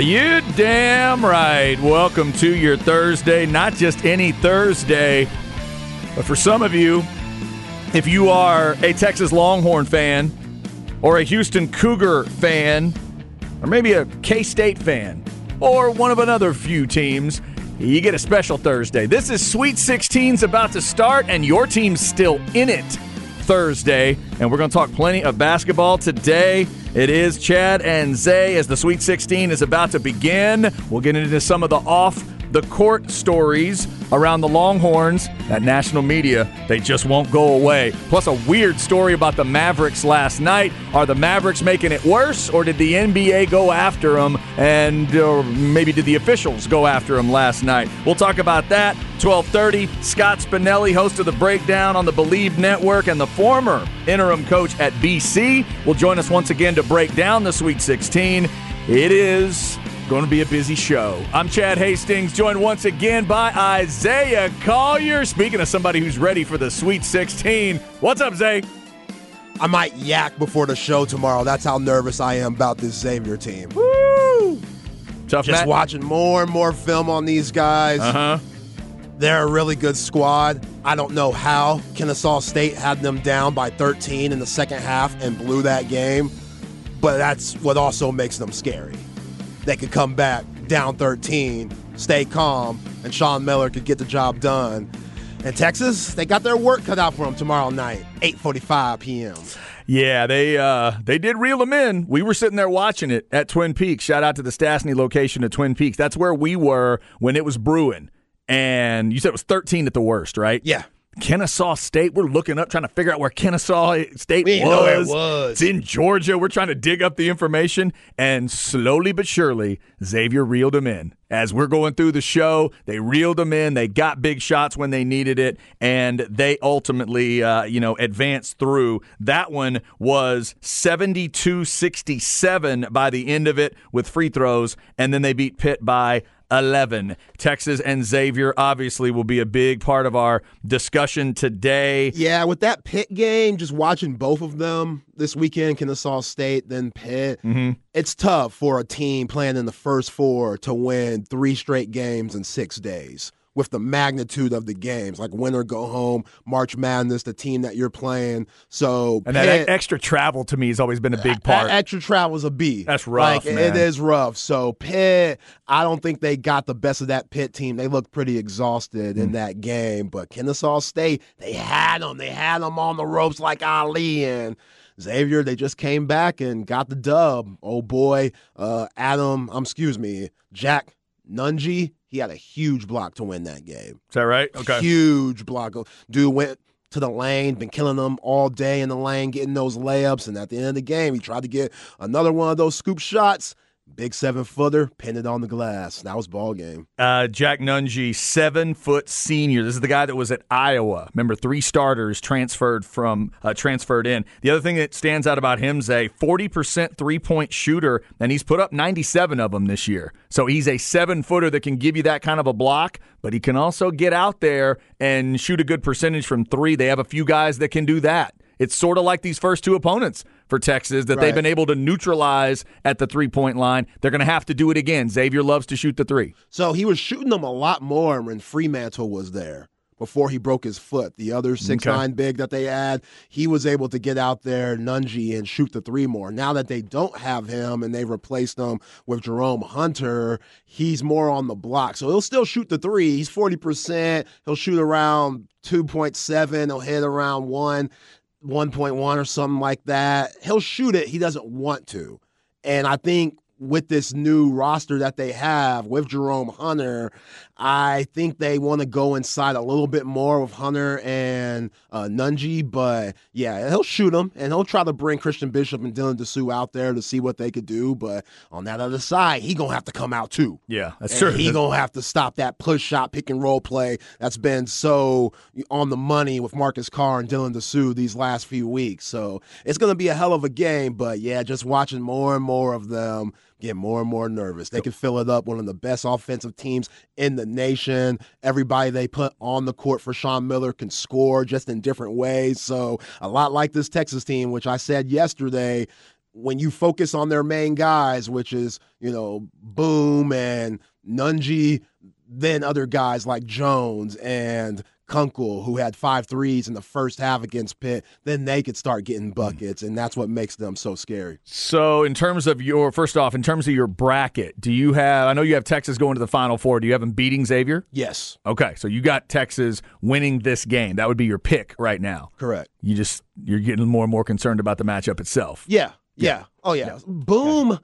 You damn right. Welcome to your Thursday. Not just any Thursday, but for some of you, if you are a Texas Longhorn fan or a Houston Cougar fan or maybe a K-State fan or one of another few teams, you get a special Thursday. This is Sweet 16's about to start and your team's still in it Thursday, and we're going to talk plenty of basketball today. It is Chad and Zay as the Sweet 16 is about to begin. We'll get into some of the off-the-court stories around the Longhorns. That national media, they just won't go away. Plus a weird story about the Mavericks last night. Are the Mavericks making it worse, or did the NBA go after them? And or maybe did the officials go after them last night? We'll talk about that. 12:30, Scott Spinelli, host of The Breakdown on the Believe Network and the former interim coach at BC, will join us once again to break down the Sweet 16. It is going to be a busy show. I'm Chad Hastings, joined once again by Isaiah Collier. Speaking of somebody who's ready for the Sweet 16, what's up, Zay? I might yak before the show tomorrow. That's how nervous I am about this Xavier team. Woo! Tough match. Just watching more and more film on these guys. Uh-huh. They're a really good squad. I don't know how Kennesaw State had them down by 13 in the second half and blew that game, but that's what also makes them scary. They could come back down 13, stay calm, and Sean Miller could get the job done. And Texas, they got their work cut out for them tomorrow night, 8:45 p.m. Yeah, they did reel them in. We were sitting there watching it at Twin Peaks. Shout out to the Stastny location of Twin Peaks. That's where we were when it was brewing. And you said it was 13 at the worst, right? Yeah. Kennesaw State. We're looking up, trying to figure out where Kennesaw State was. We know it was. It's in Georgia. We're trying to dig up the information. And slowly but surely, Xavier reeled them in. As we're going through the show, they reeled them in. They got big shots when they needed it. And they ultimately, advanced through. That one was 72-67 by the end of it with free throws. And then they beat Pitt by 11. Texas and Xavier obviously will be a big part of our discussion today. Yeah, with that Pitt game, just watching both of them this weekend, Kennesaw State, then Pitt, It's tough for a team playing in the first four to win three straight games in 6 days with the magnitude of the games, like win or go home, March Madness, the team that you're playing. And Pitt, that extra travel to me has always been a big part. Extra travel is a B. That's rough, man. It is rough. So Pitt, I don't think they got the best of that Pitt team. They looked pretty exhausted in that game. But Kennesaw State, they had them. They had them on the ropes like Ali. And Xavier, they just came back and got the dub. Oh, boy. Jack Nunge. He had a huge block to win that game. Is that right? Okay. Huge block. Dude went to the lane, been killing them all day in the lane, getting those layups. And at the end of the game, he tried to get another one of those scoop shots. Big 7-footer, pinned it on the glass. That was ball game. Jack Nunge, 7-foot senior. This is the guy that was at Iowa. Remember, 3 starters transferred in. The other thing that stands out about him is a 40% 3-point shooter, and he's put up 97 of them this year. So he's a 7-footer that can give you that kind of a block, but he can also get out there and shoot a good percentage from 3. They have a few guys that can do that. It's sort of like these first 2 opponents for Texas that they've been able to neutralize at the three-point line. They're going to have to do it again. Xavier loves to shoot the 3. So he was shooting them a lot more when Fremantle was there before he broke his foot. The other 6'9" big that they had, he was able to get out there, Nunge, and shoot the 3 more. Now that they don't have him and they replaced him with Jerome Hunter, he's more on the block. So he'll still shoot the 3. He's 40%. He'll shoot around 2.7. He'll hit around 1.1 or something like that. He'll shoot it. He doesn't want to. And I think with this new roster that they have with Jerome Hunter, I think they want to go inside a little bit more with Hunter and Nunge. But, yeah, he'll shoot him, and he'll try to bring Christian Bishop and Dylan Disu out there to see what they could do. But on that other side, he's going to have to come out too. Yeah, that's true. He's going to have to stop that push shot, pick and roll play that's been so on the money with Marcus Carr and Dylan Disu these last few weeks. So it's going to be a hell of a game. But, yeah, just watching more and more of them get more and more nervous. They can fill it up. One of the best offensive teams in the nation. Everybody they put on the court for Sean Miller can score just in different ways. So a lot like this Texas team, which I said yesterday, when you focus on their main guys, which is, you know, Boom and Nunge, then other guys like Jones and Kunkel, who had 5 threes in the first half against Pitt, then they could start getting buckets, and that's what makes them so scary. So in terms of your, first off, in terms of your bracket, do you have, I know you have Texas going to the Final Four. Do you have them beating Xavier? Yes. Okay, so you got Texas winning this game. That would be your pick right now. Correct. You just, you're getting more and more concerned about the matchup itself. Yeah. Oh, yeah. Boom.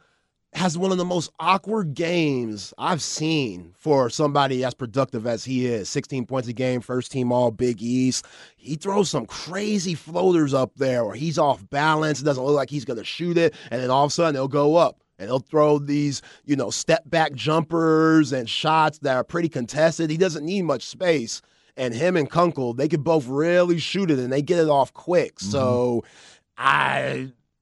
Has one of the most awkward games I've seen for somebody as productive as he is. 16 points a game, first team all Big East. He throws some crazy floaters up there where he's off balance. It doesn't look like he's going to shoot it, and then all of a sudden he'll go up. And he'll throw these, you know, step-back jumpers and shots that are pretty contested. He doesn't need much space. And him and Kunkel, they could both really shoot it, and they get it off quick. So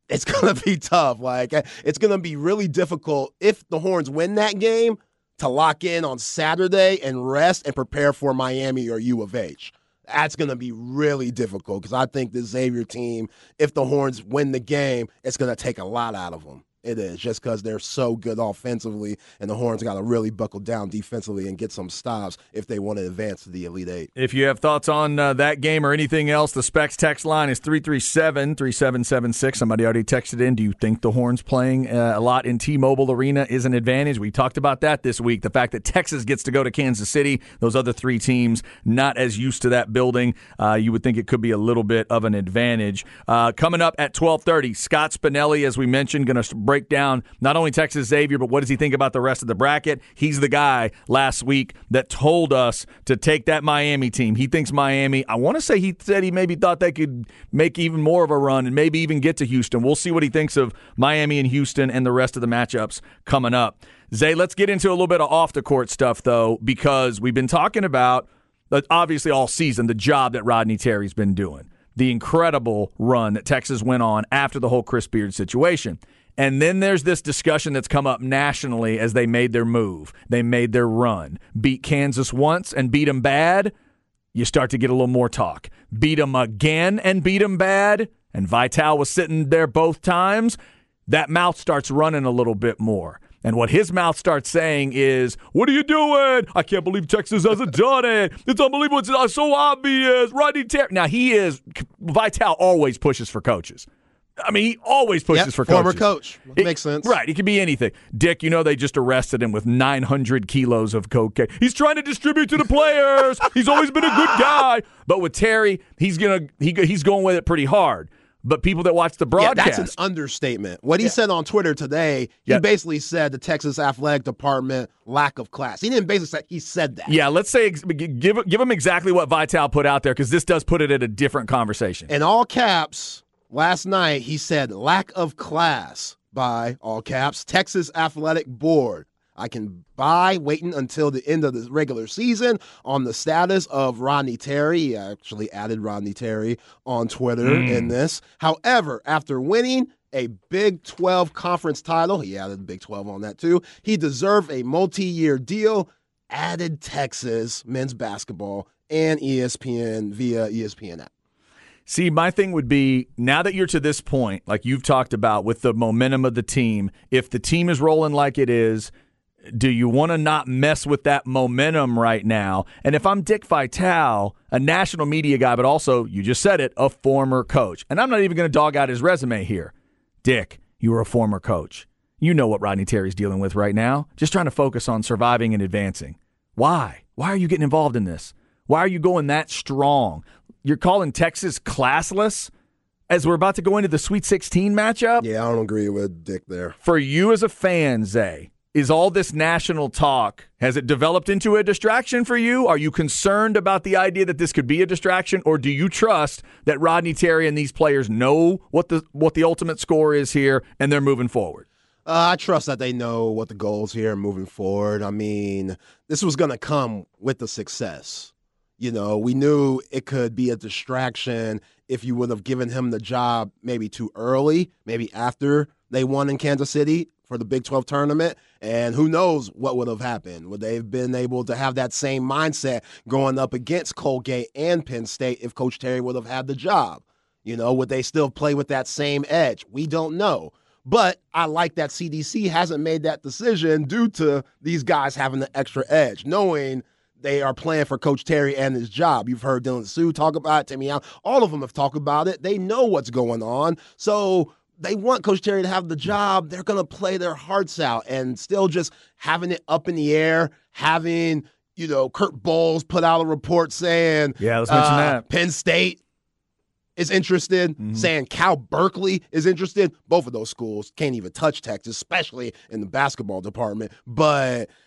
it's going to be tough. Like, it's going to be really difficult if the Horns win that game to lock in on Saturday and rest and prepare for Miami or U of H. That's going to be really difficult because I think the Xavier team, if the Horns win the game, it's going to take a lot out of them. It is, just because they're so good offensively, and the Horns got to really buckle down defensively and get some stops if they want to advance to the Elite Eight. If you have thoughts on that game or anything else, the Specs text line is 337-3776. Somebody already texted in, do you think the Horns playing a lot in T-Mobile Arena is an advantage? We talked about that this week, the fact that Texas gets to go to Kansas City, those other three teams not as used to that building. You would think it could be a little bit of an advantage. Coming up at 12:30, Scott Spinelli, as we mentioned, going to break down not only Texas Xavier, but what does he think about the rest of the bracket? He's the guy last week that told us to take that Miami team. He thinks Miami, I want to say he said he maybe thought they could make even more of a run and maybe even get to Houston. We'll see what he thinks of Miami and Houston and the rest of the matchups coming up. Zay, let's get into a little bit of off-the-court stuff, though, because we've been talking about, obviously all season, the job that Rodney Terry's been doing, the incredible run that Texas went on after the whole Chris Beard situation. And then there's this discussion that's come up nationally as they made their move. They made their run. Beat Kansas once and beat them bad, you start to get a little more talk. Beat them again and beat them bad, and Vitale was sitting there both times, that mouth starts running a little bit more. And what his mouth starts saying is, what are you doing? I can't believe Texas hasn't done it. It's unbelievable. It's so obvious. Rodney Terry. Now, Vitale always pushes for coaches. I mean, he always pushes for coaches. Former coach. Makes sense. Right. It could be anything. Dick, you know they just arrested him with 900 kilos of cocaine. He's trying to distribute to the players. He's always been a good guy. But with Terry, he's going with it pretty hard. But people that watch the broadcast. Yeah, that's an understatement. What he said on Twitter today, he basically said the Texas Athletic Department lack of class. He didn't basically say, he said that. Yeah, let's say, give him exactly what Vitale put out there, because this does put it at a different conversation. In all caps, last night, he said, lack of class by, all caps, Texas Athletic Board. I can buy waiting until the end of the regular season on the status of Rodney Terry. He actually added Rodney Terry on Twitter in this. However, after winning a Big 12 conference title, he added the Big 12 on that too, he deserved a multi-year deal, added Texas men's basketball and ESPN via ESPN app. See, my thing would be, now that you're to this point, like you've talked about with the momentum of the team, if the team is rolling like it is, do you want to not mess with that momentum right now? And if I'm Dick Vitale, a national media guy, but also, you just said it, a former coach. And I'm not even going to dog out his resume here. Dick, you were a former coach. You know what Rodney Terry's dealing with right now. Just trying to focus on surviving and advancing. Why? Why are you getting involved in this? Why are you going that strong? You're calling Texas classless as we're about to go into the Sweet 16 matchup? Yeah, I don't agree with Dick there. For you as a fan, Zay, is all this national talk, has it developed into a distraction for you? Are you concerned about the idea that this could be a distraction, or do you trust that Rodney Terry and these players know what the ultimate score is here and they're moving forward? I trust that they know what the goals here are moving forward. I mean, this was going to come with the success. You know, we knew it could be a distraction if you would have given him the job maybe too early, maybe after they won in Kansas City for the Big 12 tournament, and who knows what would have happened. Would they have been able to have that same mindset going up against Colgate and Penn State if Coach Terry would have had the job? You know, would they still play with that same edge? We don't know. But I like that CDC hasn't made that decision due to these guys having the extra edge, knowing – they are playing for Coach Terry and his job. You've heard Dylan Disu talk about it, Timmy Allen. All of them have talked about it. They know what's going on. So they want Coach Terry to have the job. They're going to play their hearts out, and still just having it up in the air, having, you know, Kurt Bowles put out a report saying let's mention that. Penn State is interested, saying Cal Berkeley is interested. Both of those schools can't even touch Texas, especially in the basketball department. But –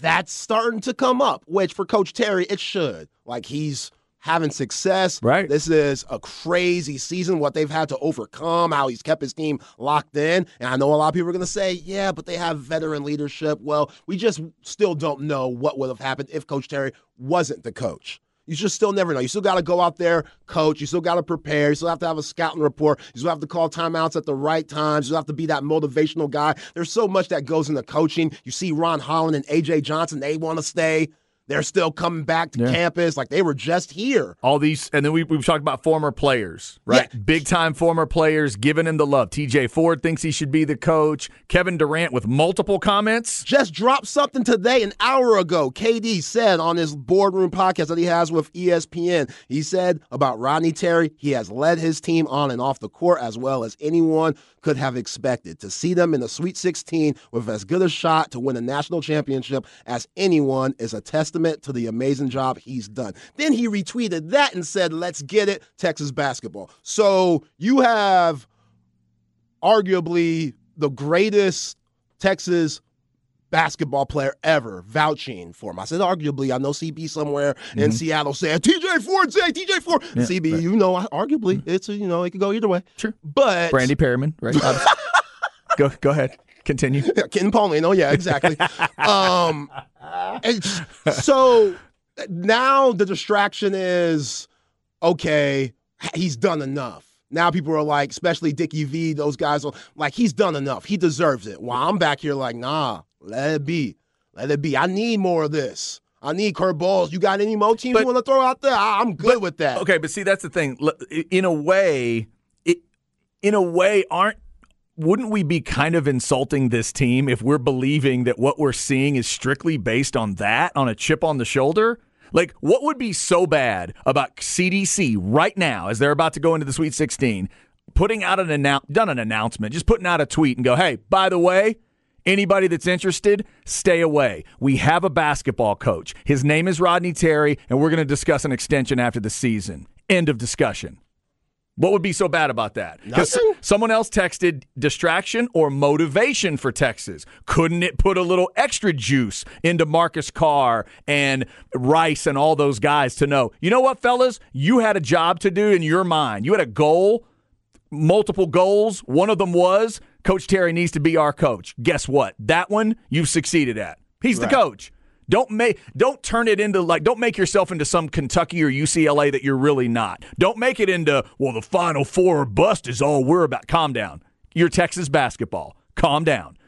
that's starting to come up, which for Coach Terry, it should. Like, he's having success. Right. This is a crazy season, what they've had to overcome, how he's kept his team locked in. And I know a lot of people are going to say, yeah, but they have veteran leadership. Well, we just still don't know what would have happened if Coach Terry wasn't the coach. You just still never know. You still got to go out there, coach. You still got to prepare. You still have to have a scouting report. You still have to call timeouts at the right times. You still have to be that motivational guy. There's so much that goes into coaching. You see Ron Holland and A.J. Johnson, they want to stay. They're still coming back to campus like they were just here. All these, and then we've talked about former players, right? Yeah. Big-time former players giving him the love. TJ Ford thinks he should be the coach. Kevin Durant with multiple comments. Just dropped something today, an hour ago. KD said on his boardroom podcast that he has with ESPN, he said about Rodney Terry, he has led his team on and off the court as well as anyone could have expected. To see them in the Sweet 16 with as good a shot to win a national championship as anyone is a testament to the amazing job he's done. Then he retweeted that and said, let's get it, Texas basketball. So you have arguably the greatest Texas basketball player ever vouching for him. I said arguably. I know CB somewhere in Seattle said, TJ Ford, say TJ Ford. Yeah, CB, right. You know, arguably, it's, you know, it could go either way. Sure. But Brandy Perriman, right? Go ahead. Continue. Yeah, Ken Paulino, yeah, exactly. So now the distraction is, okay, he's done enough. Now people are like, especially Dickie V, those guys are like, he's done enough. He deserves it. While I'm back here like, nah, let it be. Let it be. I need more of this. I need Kurt Bowles. You got any more teams you want to throw out there? I'm good with that. Okay, but see, that's the thing. In a way, wouldn't we be kind of insulting this team if we're believing that what we're seeing is strictly based on that, on a chip on the shoulder? Like, what would be so bad about CDC right now as they're about to go into the Sweet 16, putting out an announcement, just putting out a tweet and go, hey, by the way, anybody that's interested, stay away. We have a basketball coach. His name is Rodney Terry, and we're going to discuss an extension after the season. End of discussion. What would be so bad about that? Because someone else texted distraction or motivation for Texas. Couldn't it put a little extra juice into Marcus Carr and Rice and all those guys to know, you know what, fellas? You had a job to do in your mind. You had a goal, multiple goals. One of them was Coach Terry needs to be our coach. Guess what? That one you've succeeded at. He's the coach. Don't turn it into don't make yourself into some Kentucky or UCLA that you're really not. Don't make it into, well, the Final Four bust is all we're about. Calm down. You're Texas basketball. Calm down.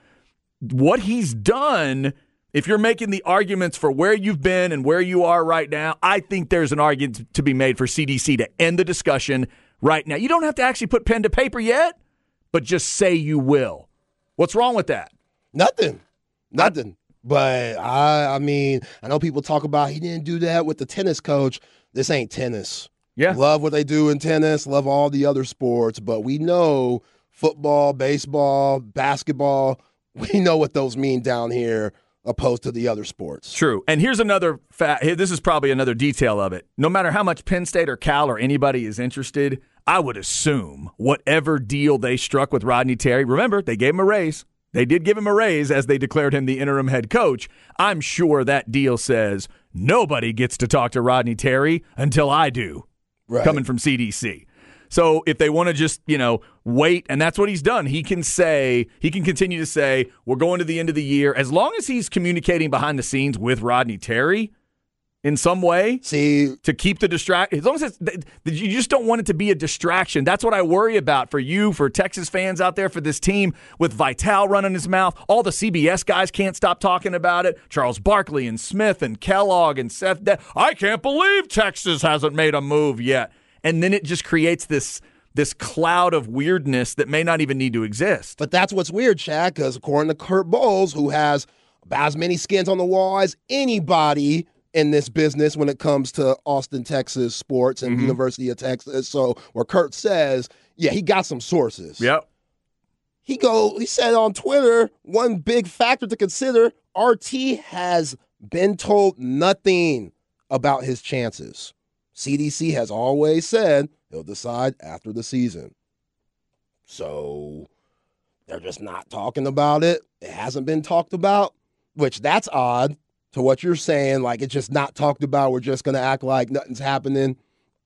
What he's done, if you're making the arguments for where you've been and where you are right now, I think there's an argument to be made for CDC to end the discussion right now. You don't have to actually put pen to paper yet, but just say you will. What's wrong with that? Nothing. But, I mean, I know people talk about he didn't do that with the tennis coach. This ain't tennis. Yeah. Love what they do in tennis, love all the other sports, but we know football, baseball, basketball, we know what those mean down here. opposed to the other sports. True. And here's another fact. This is probably another detail of it. No matter how much Penn State or Cal or anybody is interested, I would assume whatever deal they struck with Rodney Terry, remember, they gave him a raise. They did give him a raise as they declared him the interim head coach. I'm sure that deal says nobody gets to talk to Rodney Terry until I do, right, coming from CDC. So if they want to just, wait, and that's what he's done. He can continue to say, we're going to the end of the year. As long as he's communicating behind the scenes with Rodney Terry in some way, to keep the distraction. As long as you just don't want it to be a distraction. That's what I worry about for you, for Texas fans out there, for this team, with Vitale running his mouth. All the CBS guys can't stop talking about it. Charles Barkley and Smith and Kellogg and Seth. I can't believe Texas hasn't made a move yet. And then it just creates this cloud of weirdness that may not even need to exist. But that's what's weird, Chad, because according to Kurt Bowles, who has about as many skins on the wall as anybody in this business when it comes to Austin, Texas sports and University of Texas. So where Kurt says, yeah, he got some sources. Yep. He said on Twitter, one big factor to consider, RT has been told nothing about his chances. CDC has always said he'll decide after the season. So they're just not talking about it. It hasn't been talked about, which that's odd. To what you're saying, like it's just not talked about, we're just going to act like nothing's happening.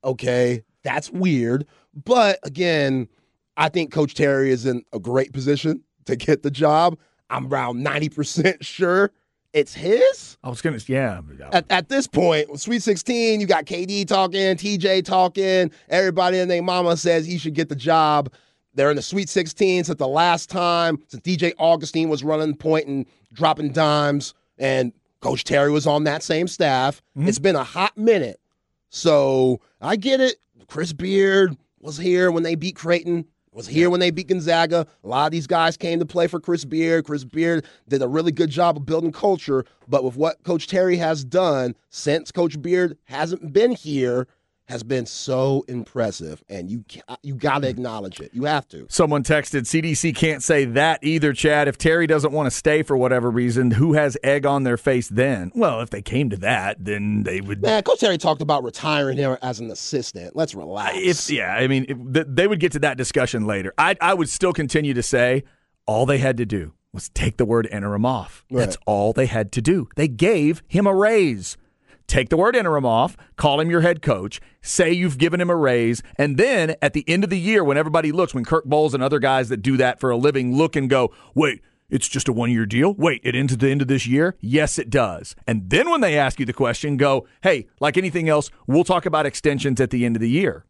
Okay, that's weird. But again, I think Coach Terry is in a great position to get the job. I'm around 90% sure it's his. At this point, Sweet 16, you got KD talking, TJ talking, everybody and their mama says he should get the job. They're in the Sweet 16 since the last time, since DJ Augustine was running point and dropping dimes, and Coach Terry was on that same staff. It's been a hot minute. So I get it. Chris Beard was here when they beat Creighton, was here when they beat Gonzaga. A lot of these guys came to play for Chris Beard. Chris Beard did a really good job of building culture. But with what Coach Terry has done since Coach Beard hasn't been here has been so impressive, and you got to acknowledge it. You have to. Someone texted, CDC can't say that either, Chad. If Terry doesn't want to stay for whatever reason, who has egg on their face then? Well, if they came to that, then they would. Man, Coach Terry talked about retiring him as an assistant. Let's relax. They would get to that discussion later. I would still continue to say all they had to do was take the word interim off. Right. That's all they had to do. They gave him a raise. Take the word interim off, call him your head coach, say you've given him a raise, and then at the end of the year when everybody looks, when Kirk Bowles and other guys that do that for a living look and go, wait, it's just a one-year deal? Wait, it ends at the end of this year? Yes, it does. And then when they ask you the question, go, hey, like anything else, we'll talk about extensions at the end of the year.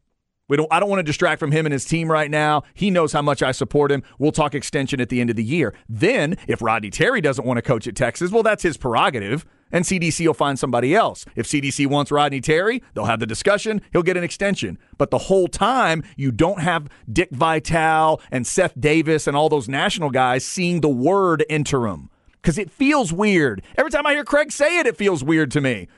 I don't want to distract from him and his team right now. He knows how much I support him. We'll talk extension at the end of the year. Then, if Rodney Terry doesn't want to coach at Texas, well, that's his prerogative, and CDC will find somebody else. If CDC wants Rodney Terry, they'll have the discussion. He'll get an extension. But the whole time, you don't have Dick Vitale and Seth Davis and all those national guys seeing the word interim, because it feels weird. Every time I hear Craig say it, it feels weird to me.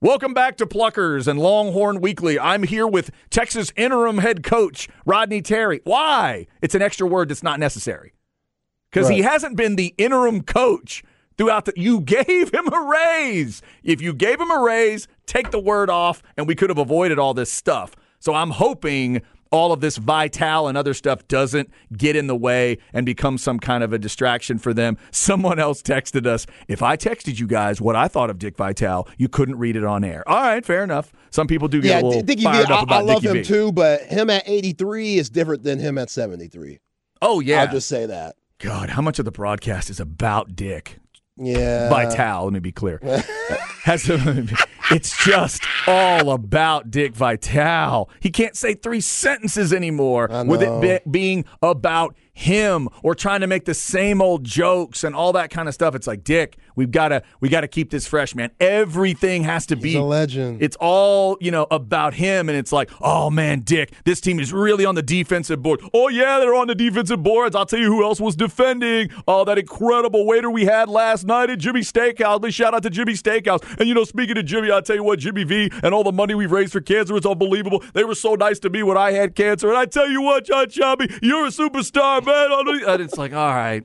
Welcome back to Pluckers and Longhorn Weekly. I'm here with Texas interim head coach Rodney Terry. Why? It's an extra word that's not necessary. Because He hasn't been the interim coach throughout you gave him a raise. If you gave him a raise, take the word off, and we could have avoided all this stuff. So I'm hoping all of this Vitale and other stuff doesn't get in the way and become some kind of a distraction for them. Someone else texted us, if I texted you guys what I thought of Dick Vitale, you couldn't read it on air. All right, fair enough. Some people do get a little fired up about Dickie B. I love him too, but him at 83 is different than him at 73. Oh, yeah. I'll just say that. God, how much of the broadcast is about Dick? Yeah. Vitale, let me be clear. It's just all about Dick Vitale. He can't say three sentences anymore with it being about him or trying to make the same old jokes and all that kind of stuff. It's like, Dick, we gotta keep this fresh, man. Everything has to be a legend. It's all, about him, and it's like, oh man, Dick, this team is really on the defensive board. Oh yeah, they're on the defensive boards. I'll tell you who else was defending. Oh, that incredible waiter we had last night at Jimmy Steakhouse. Big shout out to Jimmy Steakhouse. And speaking of Jimmy, I'll tell you what, Jimmy V and all the money we've raised for cancer, it's unbelievable. They were so nice to me when I had cancer. And I tell you what, John Chubby, you're a superstar, man. And it's like, all right.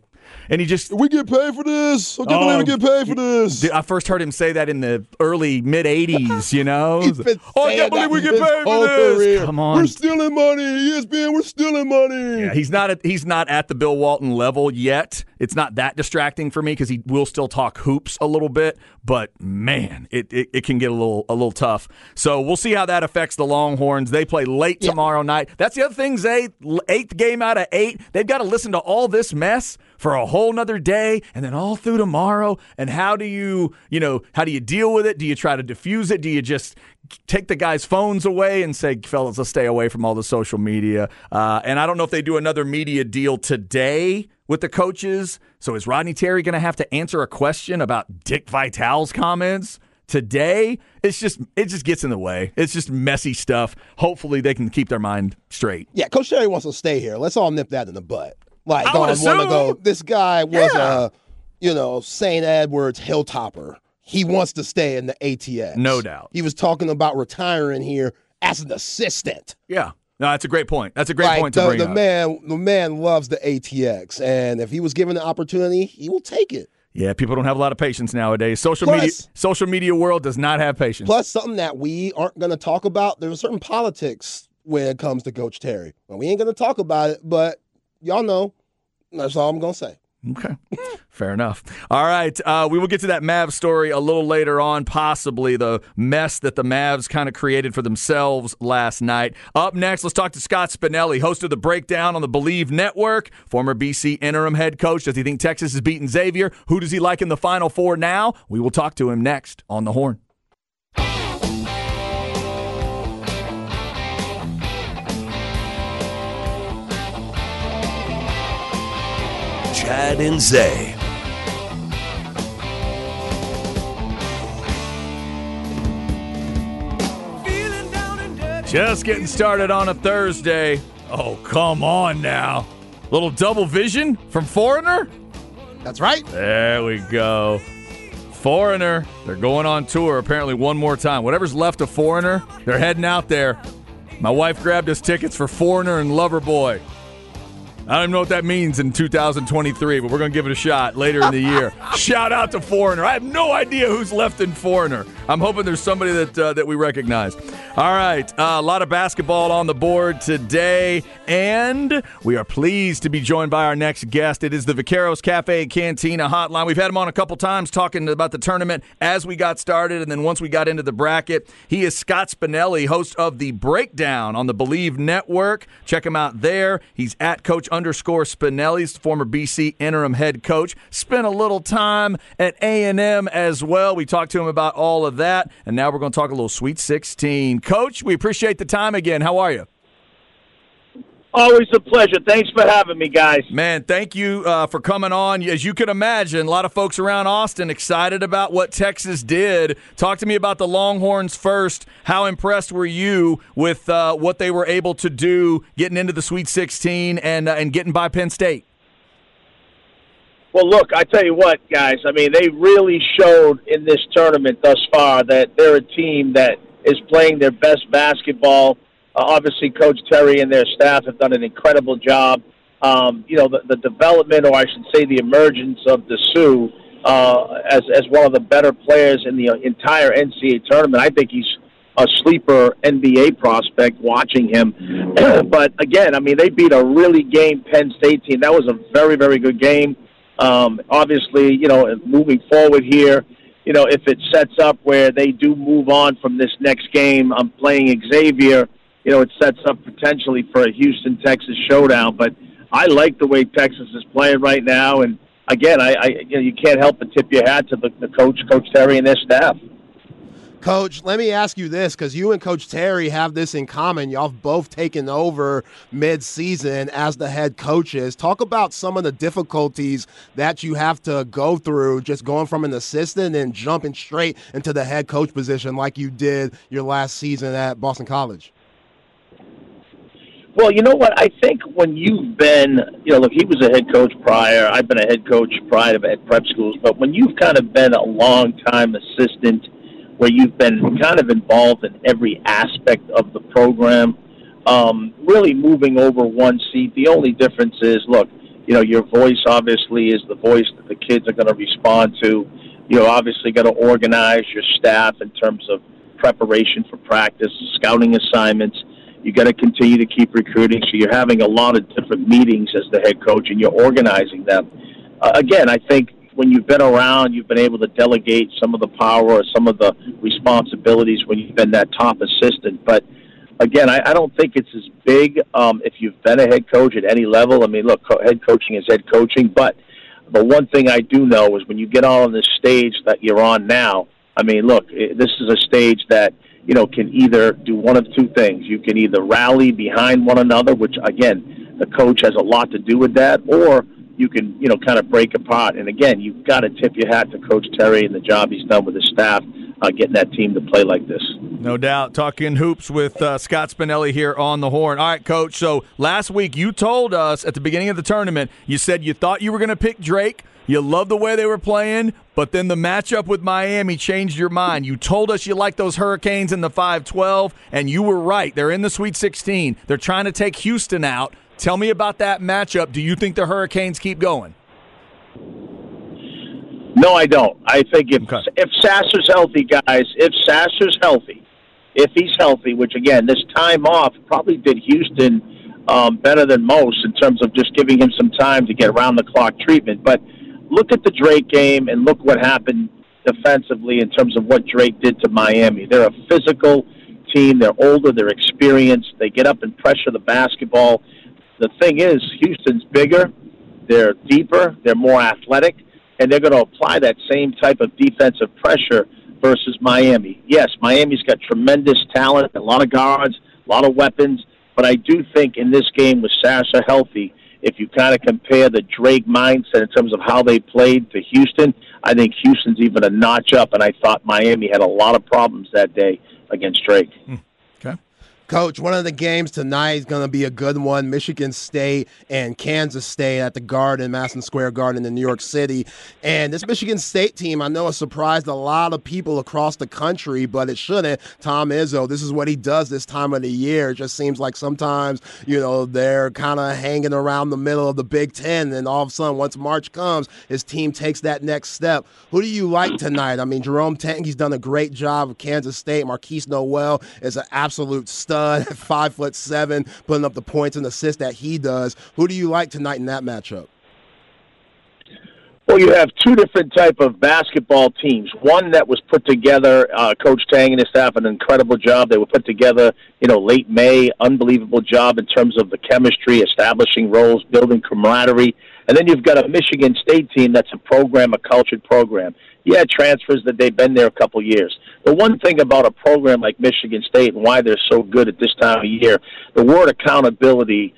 And he just, we get paid for this. I can't believe we get paid for this. I first heard him say that in the early, mid-'80s, you know. I can't believe we get paid for this. Career. Come on. We're stealing money. ESPN, we're stealing money. Yeah, he's not at the Bill Walton level yet. It's not that distracting for me because he will still talk hoops a little bit. But, man, it can get a little tough. So we'll see how that affects the Longhorns. They play late tomorrow night. That's the other thing, Zay. 8th game out of 8. They've got to listen to all this mess for a whole nother day and then all through tomorrow. And how do you deal with it? Do you try to diffuse it? Do you just take the guys' phones away and say, fellas, let's stay away from all the social media? And I don't know if they do another media deal today with the coaches. So is Rodney Terry going to have to answer a question about Dick Vitale's comments today? It just gets in the way. It's just messy stuff. Hopefully they can keep their mind straight. Yeah, Coach Terry wants to stay here. Let's all nip that in the butt. Like, I would assume this guy was a, St. Edwards Hilltopper. He wants to stay in the ATS. No doubt. He was talking about retiring here as an assistant. Yeah. No, that's a great point. That's a great point to bring up. The man loves the ATX, and if he was given the opportunity, he will take it. Yeah, people don't have a lot of patience nowadays. Social media world does not have patience. Plus, something that we aren't going to talk about, there's a certain politics when it comes to Coach Terry. Well, we ain't going to talk about it, but y'all know. That's all I'm going to say. Okay. Fair enough. All right. We will get to that Mavs story a little later on, possibly the mess that the Mavs kind of created for themselves last night. Up next, let's talk to Scott Spinelli, host of The Breakdown on the Believe Network, former BC interim head coach. Does he think Texas has beaten Xavier? Who does he like in the Final Four now? We will talk to him next on The Horn. Chad and Zay. Just getting started on a Thursday. Oh, come on now. Little double vision from Foreigner? That's right. There we go. Foreigner. They're going on tour apparently one more time. Whatever's left of Foreigner, they're heading out there. My wife grabbed us tickets for Foreigner and Loverboy. I don't even know what that means in 2023, but we're going to give it a shot later in the year. Shout out to Foreigner. I have no idea who's left in Foreigner. I'm hoping there's somebody that we recognize. All right, a lot of basketball on the board today, and we are pleased to be joined by our next guest. It is the Vaqueros Cafe and Cantina Hotline. We've had him on a couple times talking about the tournament as we got started, and then once we got into the bracket. He is Scott Spinelli, host of The Breakdown on the Believe Network. Check him out there. He's at Coach_Spinelli's former BC interim head coach. Spent a little time at A&M as well. We talked to him about all of that, and now we're going to talk a little Sweet 16. Coach, we appreciate the time again. How are you? Always a pleasure. Thanks for having me, guys. Man, thank you for coming on. As you can imagine, a lot of folks around Austin excited about what Texas did. Talk to me about the Longhorns first. How impressed were you with what they were able to do getting into the Sweet 16 and getting by Penn State? Well, look, I tell you what, guys. I mean, they really showed in this tournament thus far that they're a team that is playing their best basketball. Obviously, Coach Terry and their staff have done an incredible job. The development, or I should say the emergence of Disu as one of the better players in the entire NCAA tournament. I think he's a sleeper NBA prospect watching him. But, again, I mean, they beat a really game Penn State team. That was a very, very good game. Obviously, moving forward here, if it sets up where they do move on from this next game, I'm playing Xavier. It sets up potentially for a Houston-Texas showdown. But I like the way Texas is playing right now. And, again, I you can't help but tip your hat to the coach, Coach Terry, and their staff. Coach, let me ask you this, because you and Coach Terry have this in common. Y'all have both taken over mid-season as the head coaches. Talk about some of the difficulties that you have to go through just going from an assistant and jumping straight into the head coach position like you did your last season at Boston College. Well, you know what? I think when you've been, look, he was a head coach prior. I've been a head coach prior at prep schools. But when you've kind of been a long-time assistant where you've been kind of involved in every aspect of the program, really moving over one seat, the only difference is, look, you know, your voice obviously is the voice that the kids are going to respond to. You're obviously going to organize your staff in terms of preparation for practice, scouting assignments. You got to continue to keep recruiting. So you're having a lot of different meetings as the head coach, and you're organizing them. Again, I think when you've been around, you've been able to delegate some of the power or some of the responsibilities when you've been that top assistant. But again, I don't think it's as big if you've been a head coach at any level. I mean, look, head coaching is head coaching. But the one thing I do know is when you get on this stage that you're on now, I mean, look, this is a stage that, you know, can either do one of two things. You can either rally behind one another, which, again, the coach has a lot to do with that, or you can, you know, kind of break apart. And, again, you've got to tip your hat to Coach Terry and the job he's done with his staff getting that team to play like this. No doubt. Talking hoops with Scott Spinelli here on The Horn. All right, Coach, so last week you told us at the beginning of the tournament, you said you thought you were going to pick Drake. You loved the way they were playing, but then the matchup with Miami changed your mind. You told us you liked those Hurricanes in the 5-12, and you were right. They're in the Sweet 16. They're trying to take Houston out. Tell me about that matchup. Do you think the Hurricanes keep going? No, I don't. I think if Sasser's healthy, guys, if he's healthy, which, again, this time off probably did Houston better than most in terms of just giving him some time to get around-the-clock treatment. But look at the Drake game and look what happened defensively in terms of what Drake did to Miami. They're a physical team. They're older. They're experienced. They get up and pressure the basketball. The thing is, Houston's bigger. They're deeper. They're more athletic. And they're going to apply that same type of defensive pressure versus Miami. Yes, Miami's got tremendous talent, a lot of guards, a lot of weapons. But I do think in this game with Sasser healthy, if you kind of compare the Drake mindset in terms of how they played to Houston, I think Houston's even a notch up, and I thought Miami had a lot of problems that day against Drake. Okay. Coach, one of the games tonight is going to be a good one, Michigan State and Kansas State at the Garden, Madison Square Garden in New York City. And this Michigan State team, I know, has surprised a lot of people across the country, but it shouldn't. Tom Izzo, this is what he does this time of the year. It just seems like sometimes, you know, they're kind of hanging around the middle of the Big Ten, and all of a sudden, once March comes, his team takes that next step. Who do you like tonight? I mean, Jerome Tangey's done a great job of Kansas State. Marquise Noel is an absolute stud. At 5'7", putting up the points and assists that he does. Who do you like tonight in that matchup? Well, you have two different type of basketball teams. One that was put together, Coach Tang and his staff, an incredible job. They were put together, you know, late May, unbelievable job in terms of the chemistry, establishing roles, building camaraderie. And then you've got a Michigan State team that's a program, a cultured program. Yeah, transfers that they've been there a couple years. The one thing about a program like Michigan State and why they're so good at this time of year, the word accountability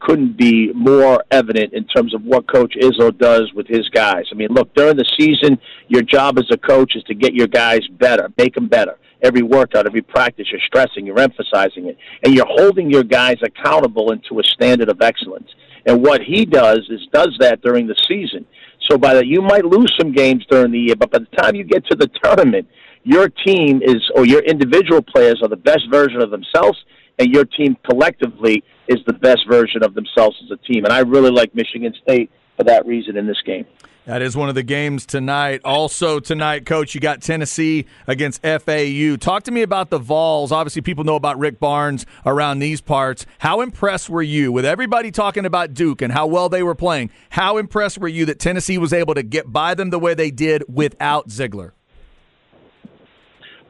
couldn't be more evident in terms of what Coach Izzo does with his guys. I mean, look, during the season, your job as a coach is to get your guys better, make them better. Every workout, every practice, you're stressing, you're emphasizing it. And you're holding your guys accountable and to a standard of excellence. And what he does is does that during the season. So by that, you might lose some games during the year, but by the time you get to the tournament, your team is, or your individual players are the best version of themselves, and your team collectively is the best version of themselves as a team. And I really like Michigan State for that reason in this game. That is one of the games tonight. Also tonight, Coach, you got Tennessee against FAU. Talk to me about the Vols. Obviously, people know about Rick Barnes around these parts. How impressed were you with everybody talking about Duke and how well they were playing? How impressed were you that Tennessee was able to get by them the way they did without Ziegler?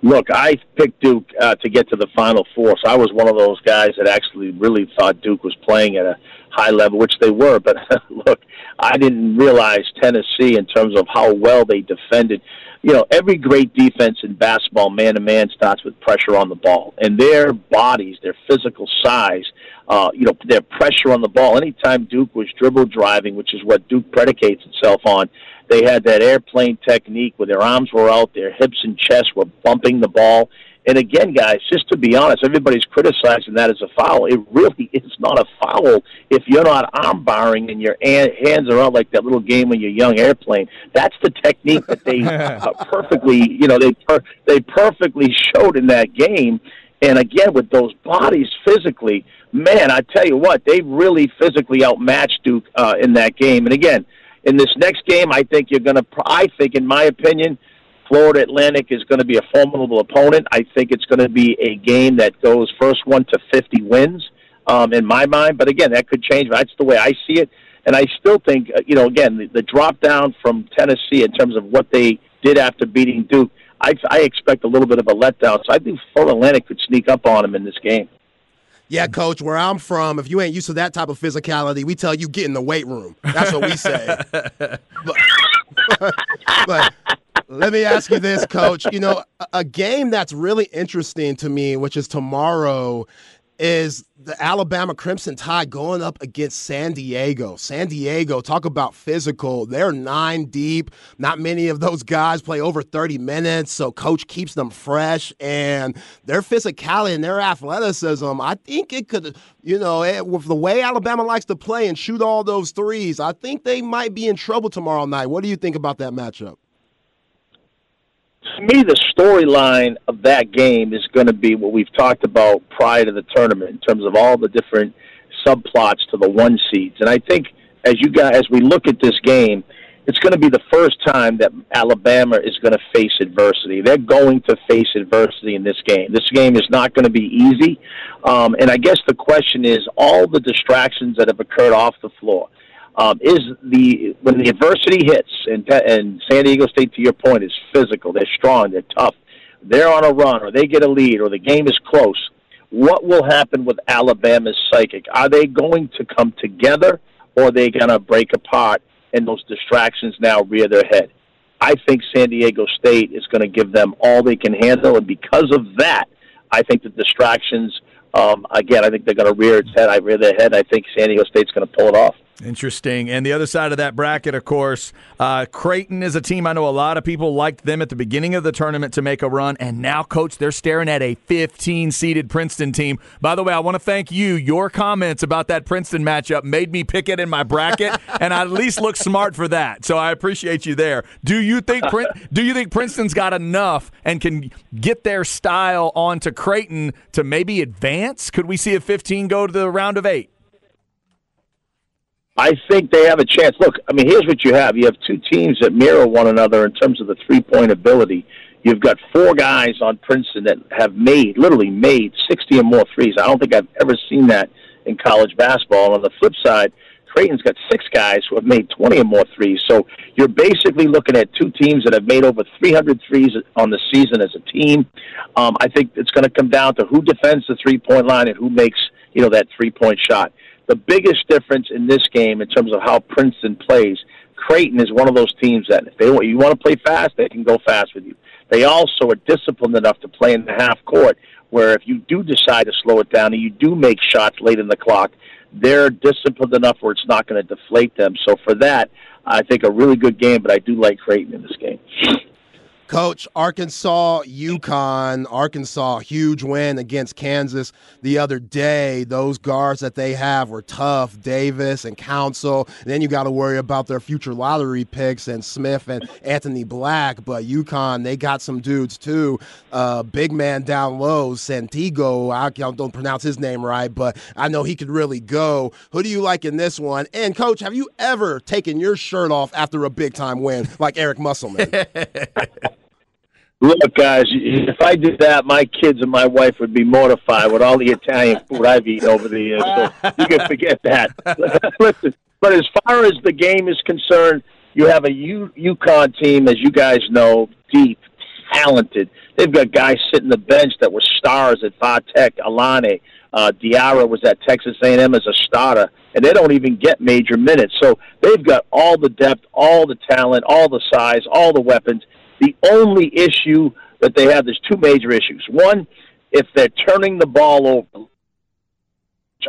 Look, I picked Duke to get to the Final Four, so I was one of those guys that actually really thought Duke was playing at a high level, which they were. But, look, I didn't realize Tennessee in terms of how well they defended. You know, every great defense in basketball, man-to-man, starts with pressure on the ball. And their bodies, their physical size, you know, their pressure on the ball. Anytime Duke was dribble driving, which is what Duke predicates itself on, they had that airplane technique where their arms were out, their hips and chest were bumping the ball. And again, guys, just to be honest, everybody's criticizing that as a foul. It really is not a foul if you're not arm barring and your hands are out like that little game when you're young airplane. That's the technique that they perfectly, you know, they perfectly showed in that game. And again, with those bodies physically, man, I tell you what, they really physically outmatched Duke in that game. And again, in this next game, I think you're going to, I think, in my opinion, Florida Atlantic is going to be a formidable opponent. I think it's going to be a game that goes first one to 50 wins in my mind. But again, that could change. That's the way I see it. And I still think, you know, again, the drop down from Tennessee in terms of what they did after beating Duke, I expect a little bit of a letdown. So I think Florida Atlantic could sneak up on them in this game. Yeah, Coach, where I'm from, if you ain't used to that type of physicality, we tell you get in the weight room. That's what we say. But let me ask you this, Coach. You know, a game that's really interesting to me, which is tomorrow, is the Alabama Crimson Tide going up against San Diego. San Diego, talk about physical. They're 9 deep. Not many of those guys play over 30 minutes, so Coach keeps them fresh. And their physicality and their athleticism, I think it could, you know, with the way Alabama likes to play and shoot all those threes, I think they might be in trouble tomorrow night. What do you think about that matchup? To me, the storyline of that game is going to be what we've talked about prior to the tournament in terms of all the different subplots to the one seeds. And I think as you guys, as we look at this game, it's going to be the first time that Alabama is going to face adversity. They're going to face adversity in this game. This game is not going to be easy. And I guess the question is all the distractions that have occurred off the floor. When the adversity hits, and San Diego State, to your point, is physical, they're strong, they're tough, they're on a run, or they get a lead, or the game is close, what will happen with Alabama's psychic? Are they going to come together, or are they going to break apart, and those distractions now rear their head? I think San Diego State is going to give them all they can handle, and because of that, I think the distractions, again, I think they're going to rear its head. I rear their head. I think San Diego State's going to pull it off. Interesting. And the other side of that bracket, of course, Creighton is a team I know a lot of people liked them at the beginning of the tournament to make a run, and now, Coach, they're staring at a 15-seeded Princeton team. By the way, I want to thank you. Your comments about that Princeton matchup made me pick it in my bracket, and I at least look smart for that, so I appreciate you there. Do you think Princeton's got enough and can get their style onto Creighton to maybe advance? Could we see a 15 go to the round of 8? I think they have a chance. Look, I mean, here's what you have. You have two teams that mirror one another in terms of the three-point ability. You've got 4 guys on Princeton that have literally made 60 or more threes. I don't think I've ever seen that in college basketball. On the flip side, Creighton's got 6 guys who have made 20 or more threes. So you're basically looking at two teams that have made over 300 threes on the season as a team. I think it's going to come down to who defends the three-point line and who makes, you know, that three-point shot. The biggest difference in this game in terms of how Princeton plays, Creighton is one of those teams that if you want to play fast, they can go fast with you. They also are disciplined enough to play in the half court where if you do decide to slow it down and you do make shots late in the clock, they're disciplined enough where it's not going to deflate them. So for that, I think a really good game, but I do like Creighton in this game. Coach, UConn. Arkansas, huge win against Kansas the other day. Those guards that they have were tough, Davis and Council. And then you got to worry about their future lottery picks and Smith and Anthony Black. But UConn, they got some dudes too. Big man down low, Santiago. I don't pronounce his name right, but I know he could really go. Who do you like in this one? And, Coach, have you ever taken your shirt off after a big-time win like Eric Musselman? Look, guys, if I did that, my kids and my wife would be mortified with all the Italian food I've eaten over the years, so you can forget that. Listen, but as far as the game is concerned, you have a UConn team, as you guys know, deep, talented. They've got guys sitting the bench that were stars at Vatech, Alane. Diarra was at Texas A&M as a starter, and they don't even get major minutes. So they've got all the depth, all the talent, all the size, all the weapons. The only issue that they have, there's two major issues. One, if they're turning the ball over,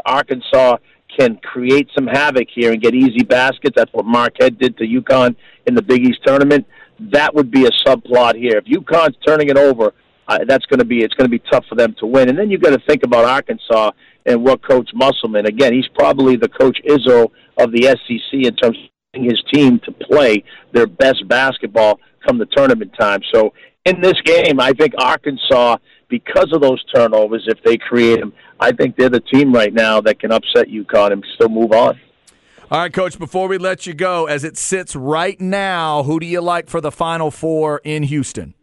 Arkansas can create some havoc here and get easy baskets. That's what Marquette did to UConn in the Big East tournament. That would be a subplot here. If UConn's turning it over, it's going to be tough for them to win. And then you've got to think about Arkansas and what Coach Musselman. Again, he's probably the Coach Izzo of the SEC in terms of his team to play their best basketball come the tournament time. So in this game, I think Arkansas, because of those turnovers, if they create them, I think they're the team right now that can upset UConn and still move on. All right, Coach, before we let you go, as it sits right now, who do you like for the Final Four in Houston?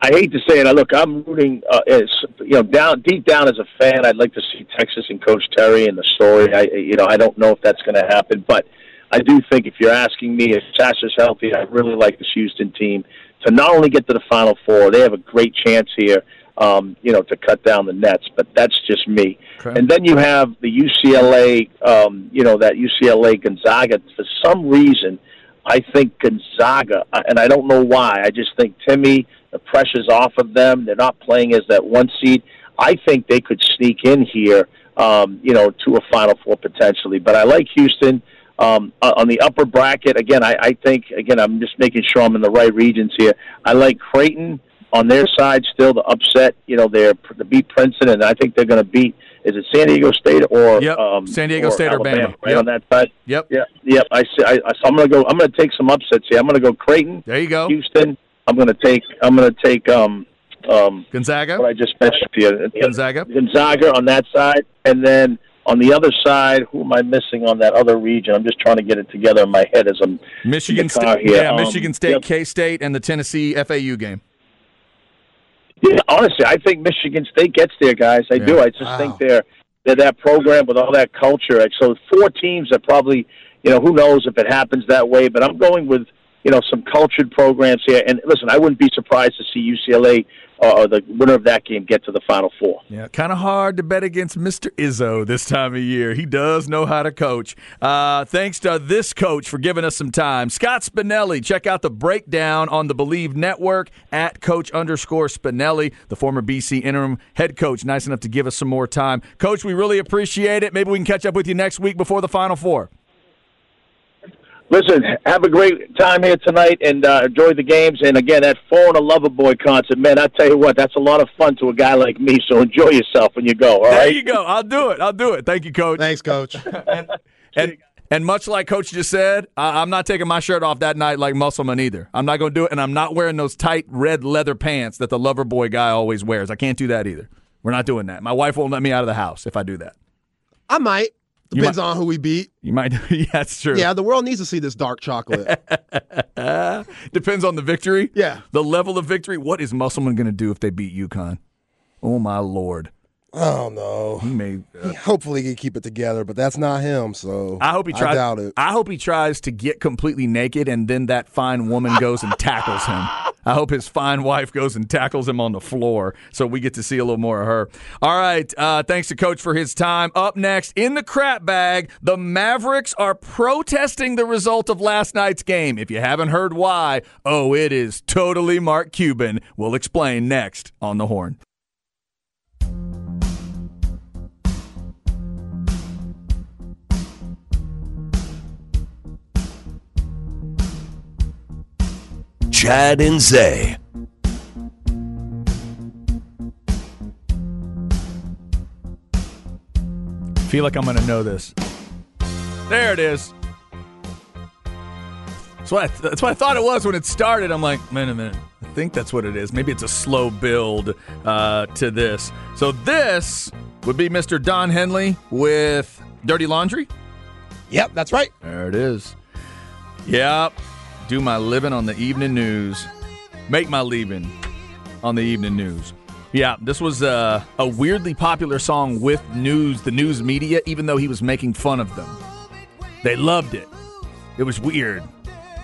I hate to say it. Look, I'm rooting, deep down as a fan, I'd like to see Texas and Coach Terry and the story. I don't know if that's going to happen, but I do think if you're asking me if Sasha's healthy, I really like this Houston team to not only get to the Final Four. They have a great chance here, to cut down the nets. But that's just me. Okay. And then you have the UCLA, that UCLA Gonzaga. For some reason, I think Gonzaga, and I don't know why. I just think Timmy, the pressure's off of them. They're not playing as that one seed. I think they could sneak in here, to a Final Four potentially. But I like Houston. On the upper bracket, again, I think, I'm just making sure I'm in the right regions here. I like Creighton on their side still to upset, to beat Princeton, and I think they're going to beat, is it San Diego State or San Diego or State Alabama, or Bama? Right, yep. On that side. Yep. Yeah. Yep. I'm going to go. I'm going to take some upsets here. I'm going to go Creighton. There you go. Houston. I'm going to take. Gonzaga. What I just mentioned to you. Gonzaga on that side, and then. On the other side, who am I missing on that other region? I'm just trying to get it together in my head as I'm Michigan State, here. Yeah, Michigan State, yep. K-State, and the Tennessee FAU game. Yeah, honestly, I think Michigan State gets there, guys. I do. I just think they're that program with all that culture. So 4 teams that probably, who knows if it happens that way. But I'm going with, some cultured programs here. And listen, I wouldn't be surprised to see UCLA or the winner of that game get to the Final Four. Yeah, kind of hard to bet against Mr. Izzo this time of year. He does know how to coach. Thanks to this coach for giving us some time. Scott Spinelli, check out the breakdown on the Believe Network at Coach_Spinelli, the former BC interim head coach. Nice enough to give us some more time. Coach, we really appreciate it. Maybe we can catch up with you next week before the Final Four. Listen, have a great time here tonight and enjoy the games. And, again, that Foreign a Lover Boy concert, man, I tell you what, that's a lot of fun to a guy like me, so enjoy yourself when you go, all right? There you go. I'll do it. Thank you, Coach. Thanks, Coach. And much like Coach just said, I'm not taking my shirt off that night like Musselman either. I'm not going to do it, and I'm not wearing those tight red leather pants that the Lover Boy guy always wears. I can't do that either. We're not doing that. My wife won't let me out of the house if I do that. I might. Depends on who we beat. You might. Yeah, that's true. Yeah, the world needs to see this dark chocolate. Depends on the victory. Yeah. The level of victory. What is Musselman going to do if they beat UConn? Oh, my Lord. Oh, no. He may. Hopefully he can keep it together, but that's not him, so I doubt it. I hope he tries to get completely naked, and then that fine woman goes and tackles him. I hope his fine wife goes and tackles him on the floor so we get to see a little more of her. All right, thanks to Coach for his time. Up next, in the crap bag, the Mavericks are protesting the result of last night's game. If you haven't heard why, it is totally Mark Cuban. We'll explain next on The Horn. Chad and Zay. I feel like I'm going to know this. There it is. That's what I thought it was when it started. I'm like, wait a minute. I think that's what it is. Maybe it's a slow build to this. So this would be Mr. Don Henley with Dirty Laundry? Yep, that's right. There it is. Yep. Do my living on the evening news. Make my living on the evening news. Yeah, this was a weirdly popular song with the news media, even though he was making fun of them. They loved it. It was weird.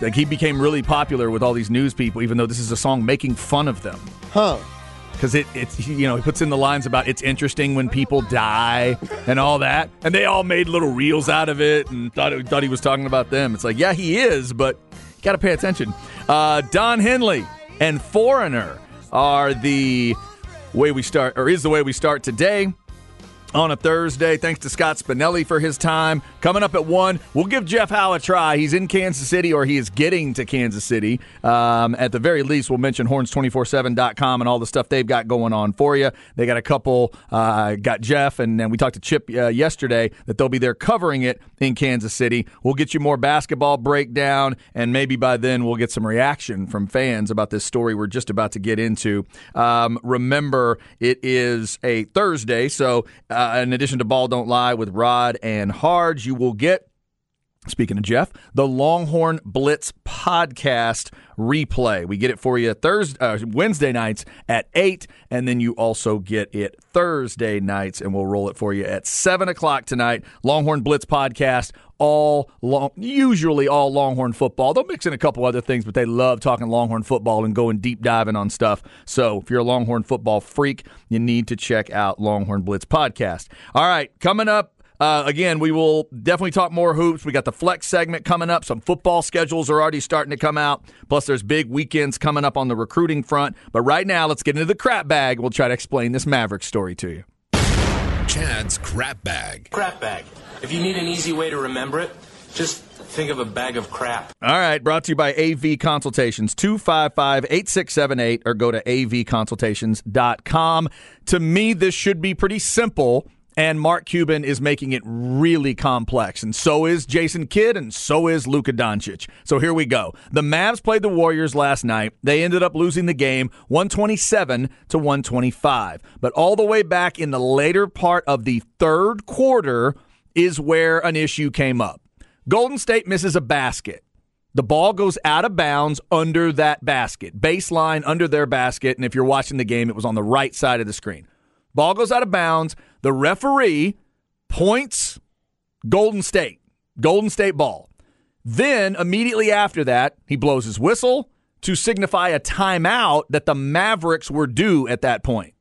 Like, he became really popular with all these news people, even though this is a song making fun of them. Huh. Because he puts in the lines about it's interesting when people die and all that. And they all made little reels out of it and thought he was talking about them. It's like, yeah, he is, but... got to pay attention. Don Henley and Foreigner is the way we start today. on a Thursday. Thanks to Scott Spinelli for his time. Coming up at 1, we'll give Jeff Howe a try. He's in Kansas City, or he is getting to Kansas City. At the very least, we'll mention horns247.com and all the stuff they've got going on for you. They got a couple, got Jeff, and then we talked to Chip yesterday that they'll be there covering it in Kansas City. We'll get you more basketball breakdown, and maybe by then we'll get some reaction from fans about this story we're just about to get into. Remember, it is a Thursday, so in addition to Ball Don't Lie with Rod and Hards, you will get, speaking of Jeff, the Longhorn Blitz podcast replay. We get it for you Wednesday nights at 8, and then you also get it Thursday nights, and we'll roll it for you at 7 o'clock tonight. Longhorn Blitz podcast, usually all Longhorn football. They'll mix in a couple other things, but they love talking Longhorn football and going deep diving on stuff. So if you're a Longhorn football freak, you need to check out Longhorn Blitz podcast. All right, coming up, again, we will definitely talk more hoops. We got the flex segment coming up. Some football schedules are already starting to come out. Plus, there's big weekends coming up on the recruiting front. But right now, let's get into the crap bag. We'll try to explain this Mavericks story to you. Chad's crap bag. Crap bag. If you need an easy way to remember it, just think of a bag of crap. All right, brought to you by AV Consultations, 255-8678, or go to avconsultations.com. To me, this should be pretty simple. And Mark Cuban is making it really complex. And so is Jason Kidd, and so is Luka Doncic. So here we go. The Mavs played the Warriors last night. They ended up losing the game 127-125. But all the way back in the later part of the third quarter is where an issue came up. Golden State misses a basket. The ball goes out of bounds under that basket. Baseline under their basket. And if you're watching the game, it was on the right side of the screen. Ball goes out of bounds. The referee points Golden State. Golden State ball. Then, immediately after that, he blows his whistle to signify a timeout that the Mavericks were due at that point.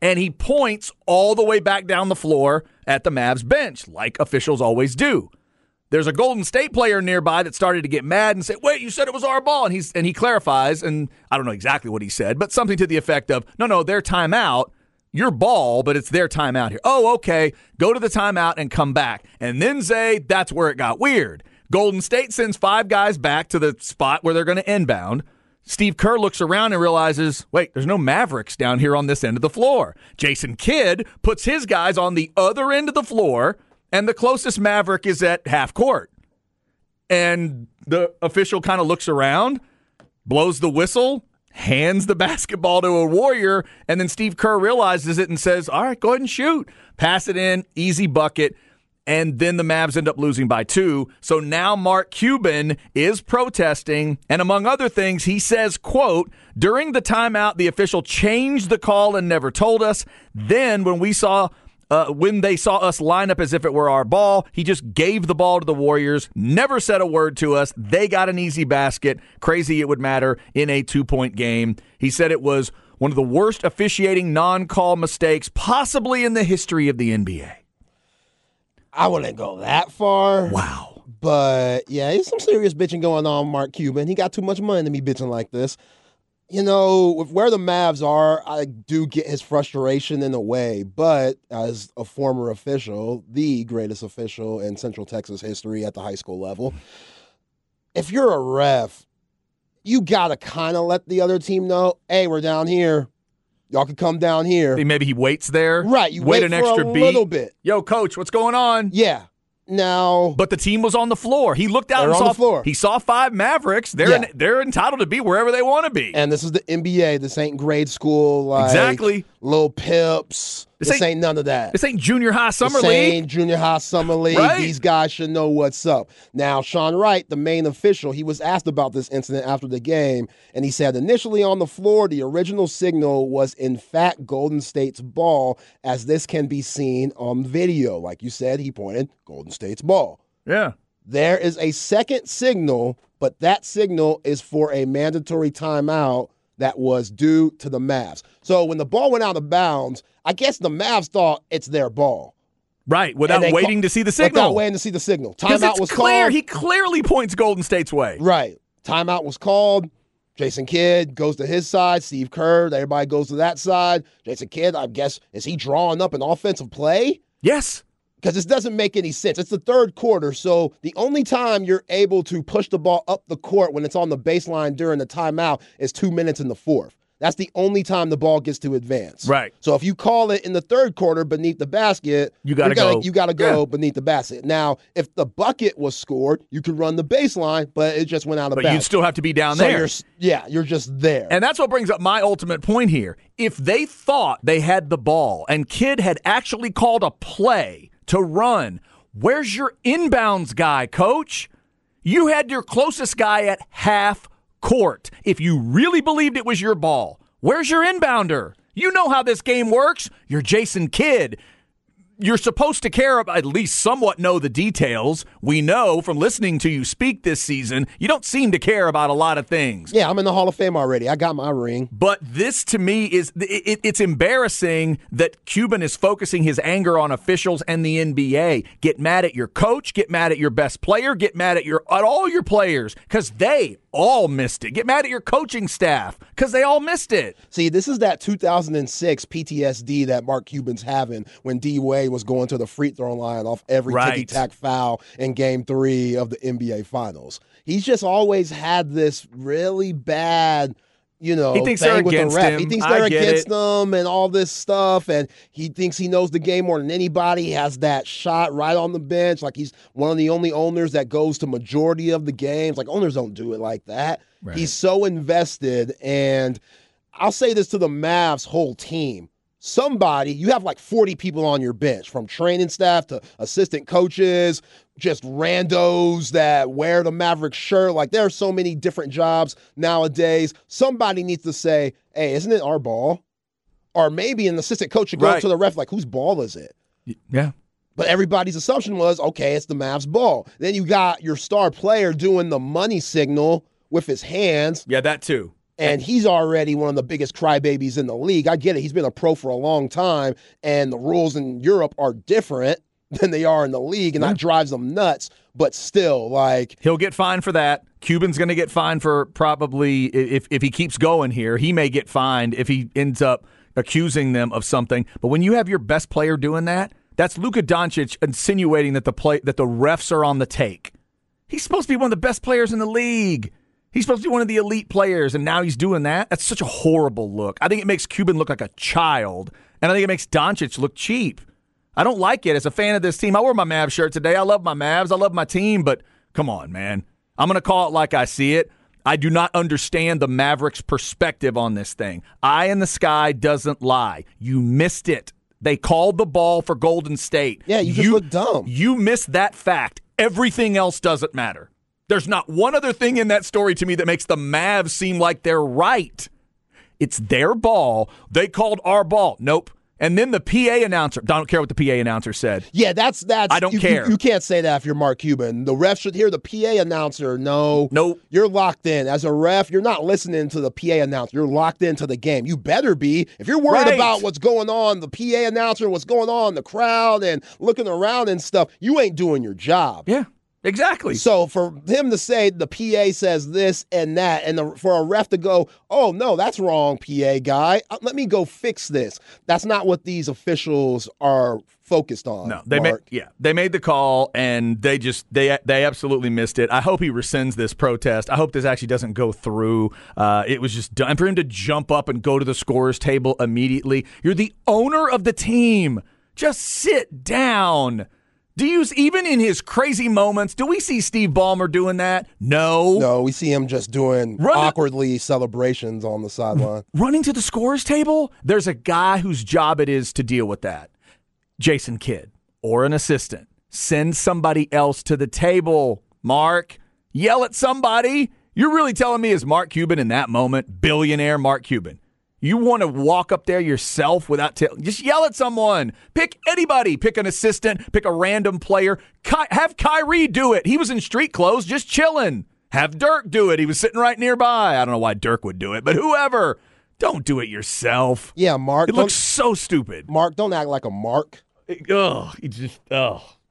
And he points all the way back down the floor at the Mavs bench, like officials always do. There's a Golden State player nearby that started to get mad and said, wait, you said it was our ball. And he clarifies, and I don't know exactly what he said, but something to the effect of, no, their timeout. Your ball, but it's their timeout here. Oh, okay, go to the timeout and come back. And then Zay, that's where it got weird. Golden State sends 5 guys back to the spot where they're going to inbound. Steve Kerr looks around and realizes, wait, there's no Mavericks down here on this end of the floor. Jason Kidd puts his guys on the other end of the floor, and the closest Maverick is at half court. And the official kind of looks around, blows the whistle, hands the basketball to a Warrior, and then Steve Kerr realizes it and says, all right, go ahead and shoot. Pass it in, easy bucket, and then the Mavs end up losing by 2. So now Mark Cuban is protesting, and among other things, he says, quote, during the timeout, the official changed the call and never told us. Then when they saw us line up as if it were our ball, he just gave the ball to the Warriors, never said a word to us. They got an easy basket. Crazy it would matter in a 2-point game. He said it was one of the worst officiating non-call mistakes possibly in the history of the NBA. I wouldn't go that far. Wow. But, yeah, there's some serious bitching going on, Mark Cuban. He got too much money to be bitching like this. You know, with where the Mavs are, I do get his frustration in a way, but as a former official, the greatest official in Central Texas history at the high school level, if you're a ref, you got to kind of let the other team know, hey, we're down here. Y'all can come down here. Maybe he waits there. Right. You wait an extra beat. Little bit. Yo, coach, what's going on? Yeah. Now, but the team was on the floor. He looked out and saw the floor. He saw 5 Mavericks. They're entitled to be wherever they want to be. And this is the NBA. This ain't grade school. Exactly. Little pips. This ain't none of that. This ain't junior high summer league. This ain't junior high summer league. Right? These guys should know what's up. Now, Sean Wright, the main official, he was asked about this incident after the game, and he said initially on the floor, the original signal was in fact Golden State's ball, as this can be seen on video. Like you said, he pointed Golden State's ball. Yeah. There is a second signal, but that signal is for a mandatory timeout that was due to the Mavs. So when the ball went out of bounds, I guess the Mavs thought it's their ball. Right, without waiting to see the signal. Timeout was called. He clearly points Golden State's way. Right. Timeout was called. Jason Kidd goes to his side. Steve Kerr, everybody goes to that side. Jason Kidd, I guess, is he drawing up an offensive play? Yes. Because this doesn't make any sense. It's the third quarter, so the only time you're able to push the ball up the court when it's on the baseline during the timeout is 2 minutes in the fourth. That's the only time the ball gets to advance. Right. So if you call it in the third quarter beneath the basket, you got to go beneath the basket. Now, if the bucket was scored, you could run the baseline, but it just went out of bounds. But you still have to be down there. You're just there. And that's what brings up my ultimate point here. If they thought they had the ball and Kidd had actually called a play to run, where's your inbounds guy, coach? You had your closest guy at half court. If you really believed it was your ball, where's your inbounder? You know how this game works. You're Jason Kidd. You're supposed to care about, at least somewhat know the details. We know from listening to you speak this season, you don't seem to care about a lot of things. Yeah, I'm in the Hall of Fame already. I got my ring. But this to me is, it's embarrassing that Cuban is focusing his anger on officials and the NBA. Get mad at your coach, get mad at your best player, get mad at all your players because they all missed it. Get mad at your coaching staff because they all missed it. See, this is that 2006 PTSD that Mark Cuban's having when D. Wade was going to the free throw line off every ticky-tack foul in Game 3 of the NBA Finals. He's just always had this really bad, he thinks thing with the ref. Him. He thinks they're against him and all this stuff, and he thinks he knows the game more than anybody. He has that shot right on the bench. Like, he's one of the only owners that goes to majority of the games. Like, owners don't do it like that. Right. He's so invested, and I'll say this to the Mavs' whole team. Somebody, you have like 40 people on your bench, from training staff to assistant coaches, just randos that wear the Mavericks shirt. Like, there are so many different jobs nowadays. Somebody needs to say, hey, isn't it our ball? Or maybe an assistant coach should go to the ref, like, whose ball is it? Yeah. But everybody's assumption was, okay, it's the Mavs' ball. Then you got your star player doing the money signal with his hands. Yeah, that too. And he's already one of the biggest crybabies in the league. I get it. He's been a pro for a long time, and the rules in Europe are different than they are in the league, and that drives them nuts. But still, like, he'll get fined for that. Cuban's going to get fined for probably, if he keeps going here, he may get fined if he ends up accusing them of something. But when you have your best player doing that, that's Luka Doncic insinuating that the refs are on the take. He's supposed to be one of the best players in the league. He's supposed to be one of the elite players, and now he's doing that? That's such a horrible look. I think it makes Cuban look like a child, and I think it makes Doncic look cheap. I don't like it as a fan of this team. I wore my Mavs shirt today. I love my Mavs. I love my team, but come on, man. I'm going to call it like I see it. I do not understand the Mavericks' perspective on this thing. Eye in the sky doesn't lie. You missed it. They called the ball for Golden State. Yeah, you just look dumb. You missed that fact. Everything else doesn't matter. There's not one other thing in that story to me that makes the Mavs seem like they're right. It's their ball. They called our ball. Nope. And then the PA announcer. I don't care what the PA announcer said. Yeah, that's. I don't care. You can't say that if you're Mark Cuban. The ref should hear the PA announcer. No. Nope. You're locked in. As a ref, you're not listening to the PA announcer. You're locked into the game. You better be. If you're worried about what's going on, the PA announcer, what's going on, the crowd, and looking around and stuff, you ain't doing your job. Yeah. Exactly. So for him to say the PA says this and that, and for a ref to go, oh, no, that's wrong, PA guy. Let me go fix this. That's not what these officials are focused on. No, they made the call, and they absolutely missed it. I hope he rescinds this protest. I hope this actually doesn't go through. It was just done. And for him to jump up and go to the scorer's table immediately, you're the owner of the team. Just sit down. Do you, even in his crazy moments, do we see Steve Ballmer doing that? No. No, we see him just doing awkwardly celebrations on the sideline. Running to the scorer's table? There's a guy whose job it is to deal with that. Jason Kidd or an assistant. Send somebody else to the table, Mark. Yell at somebody. You're really telling me, is Mark Cuban in that moment, billionaire Mark Cuban, you want to walk up there yourself without just yell at someone. Pick anybody. Pick an assistant. Pick a random player. Have Kyrie do it. He was in street clothes, just chilling. Have Dirk do it. He was sitting right nearby. I don't know why Dirk would do it, but whoever. Don't do it yourself. Yeah, Mark. It looks so stupid. Mark, don't act like a Mark. Ugh. He just,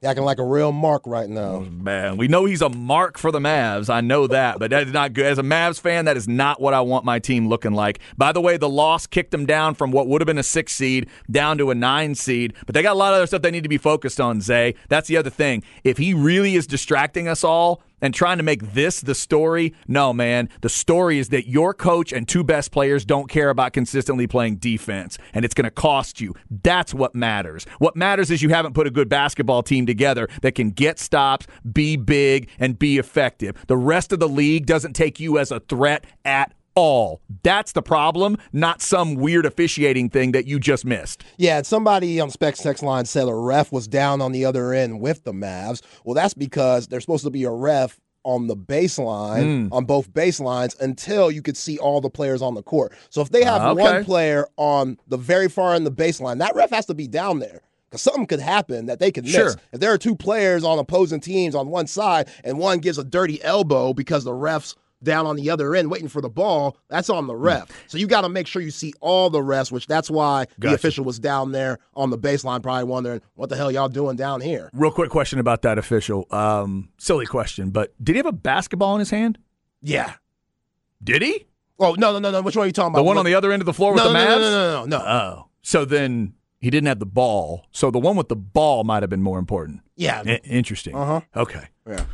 Acting like a real mark right now. Man, we know he's a mark for the Mavs. I know that, but that's not good. As a Mavs fan, that is not what I want my team looking like. By the way, the loss kicked them down from what would have been a 6 seed down to a 9 seed, but they got a lot of other stuff they need to be focused on, Zay. That's the other thing. If he really is distracting us all and trying to make this the story, no, man. The story is that your coach and two best players don't care about consistently playing defense, and it's going to cost you. That's what matters. What matters is you haven't put a good basketball team together that can get stops, be big, and be effective. The rest of the league doesn't take you as a threat at all. That's the problem, not some weird officiating thing that you just missed. Yeah, somebody on Specs Text Line said a ref was down on the other end with the Mavs. Well, that's because there's supposed to be a ref on the baseline, on both baselines, until you could see all the players on the court. So if they have one player on the very far end of the baseline, that ref has to be down there. Because something could happen that they could miss. Sure. If there are two players on opposing teams on one side and one gives a dirty elbow because the ref's down on the other end waiting for the ball, that's on the ref. So you got to make sure you see all the refs, which that's why the official was down there on the baseline, probably wondering, what the hell y'all doing down here? Real quick question about that official. Silly question, but did he have a basketball in his hand? Yeah. Did he? Oh, no. Which one are you talking about? The one on the other end of the floor with the Mavs? No. Oh. So then he didn't have the ball. So the one with the ball might have been more important. Yeah. Interesting. Uh-huh. Okay. Yeah.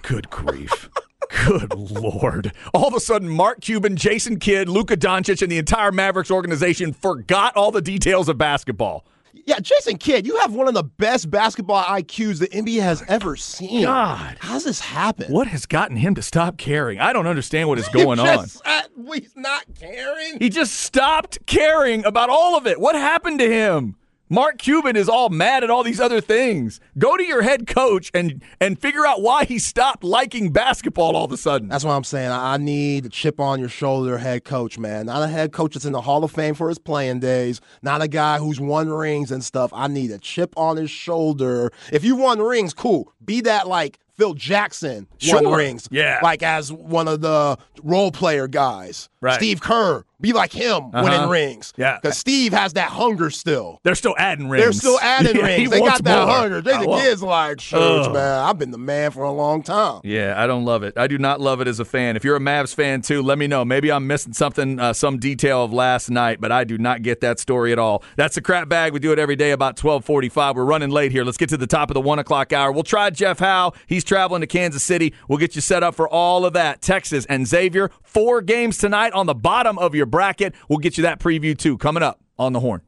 Good grief. Good Lord. All of a sudden, Mark Cuban, Jason Kidd, Luka Doncic, and the entire Mavericks organization forgot all the details of basketball. Yeah, Jason Kidd, you have one of the best basketball IQs the NBA has ever seen. God. How's this happen? What has gotten him to stop caring? I don't understand what is going on. He's not caring? He just stopped caring about all of it. What happened to him? Mark Cuban is all mad at all these other things. Go to your head coach and figure out why he stopped liking basketball all of a sudden. That's what I'm saying. I need a chip on your shoulder head coach, man. Not a head coach that's in the Hall of Fame for his playing days. Not a guy who's won rings and stuff. I need a chip on his shoulder. If you won rings, cool. Be that like Phil Jackson won rings. Yeah. Like as one of the role player guys. Right. Steve Kerr. Be like him winning rings. Yeah. Because Steve has that hunger still. They're still adding rings. Rings. They got that hunger. Kids like, shoot, man, I've been the man for a long time. Yeah, I don't love it. I do not love it as a fan. If you're a Mavs fan, too, let me know. Maybe I'm missing something, some detail of last night, but I do not get that story at all. That's the crap bag. We do it every day about 12:45. We're running late here. Let's get to the top of the 1 o'clock hour. We'll try Jeff Howe. He's traveling to Kansas City. We'll get you set up for all of that. Texas and Xavier, 4 games tonight on the bottom of your bracket. We'll get you that preview, too, coming up on The Horn.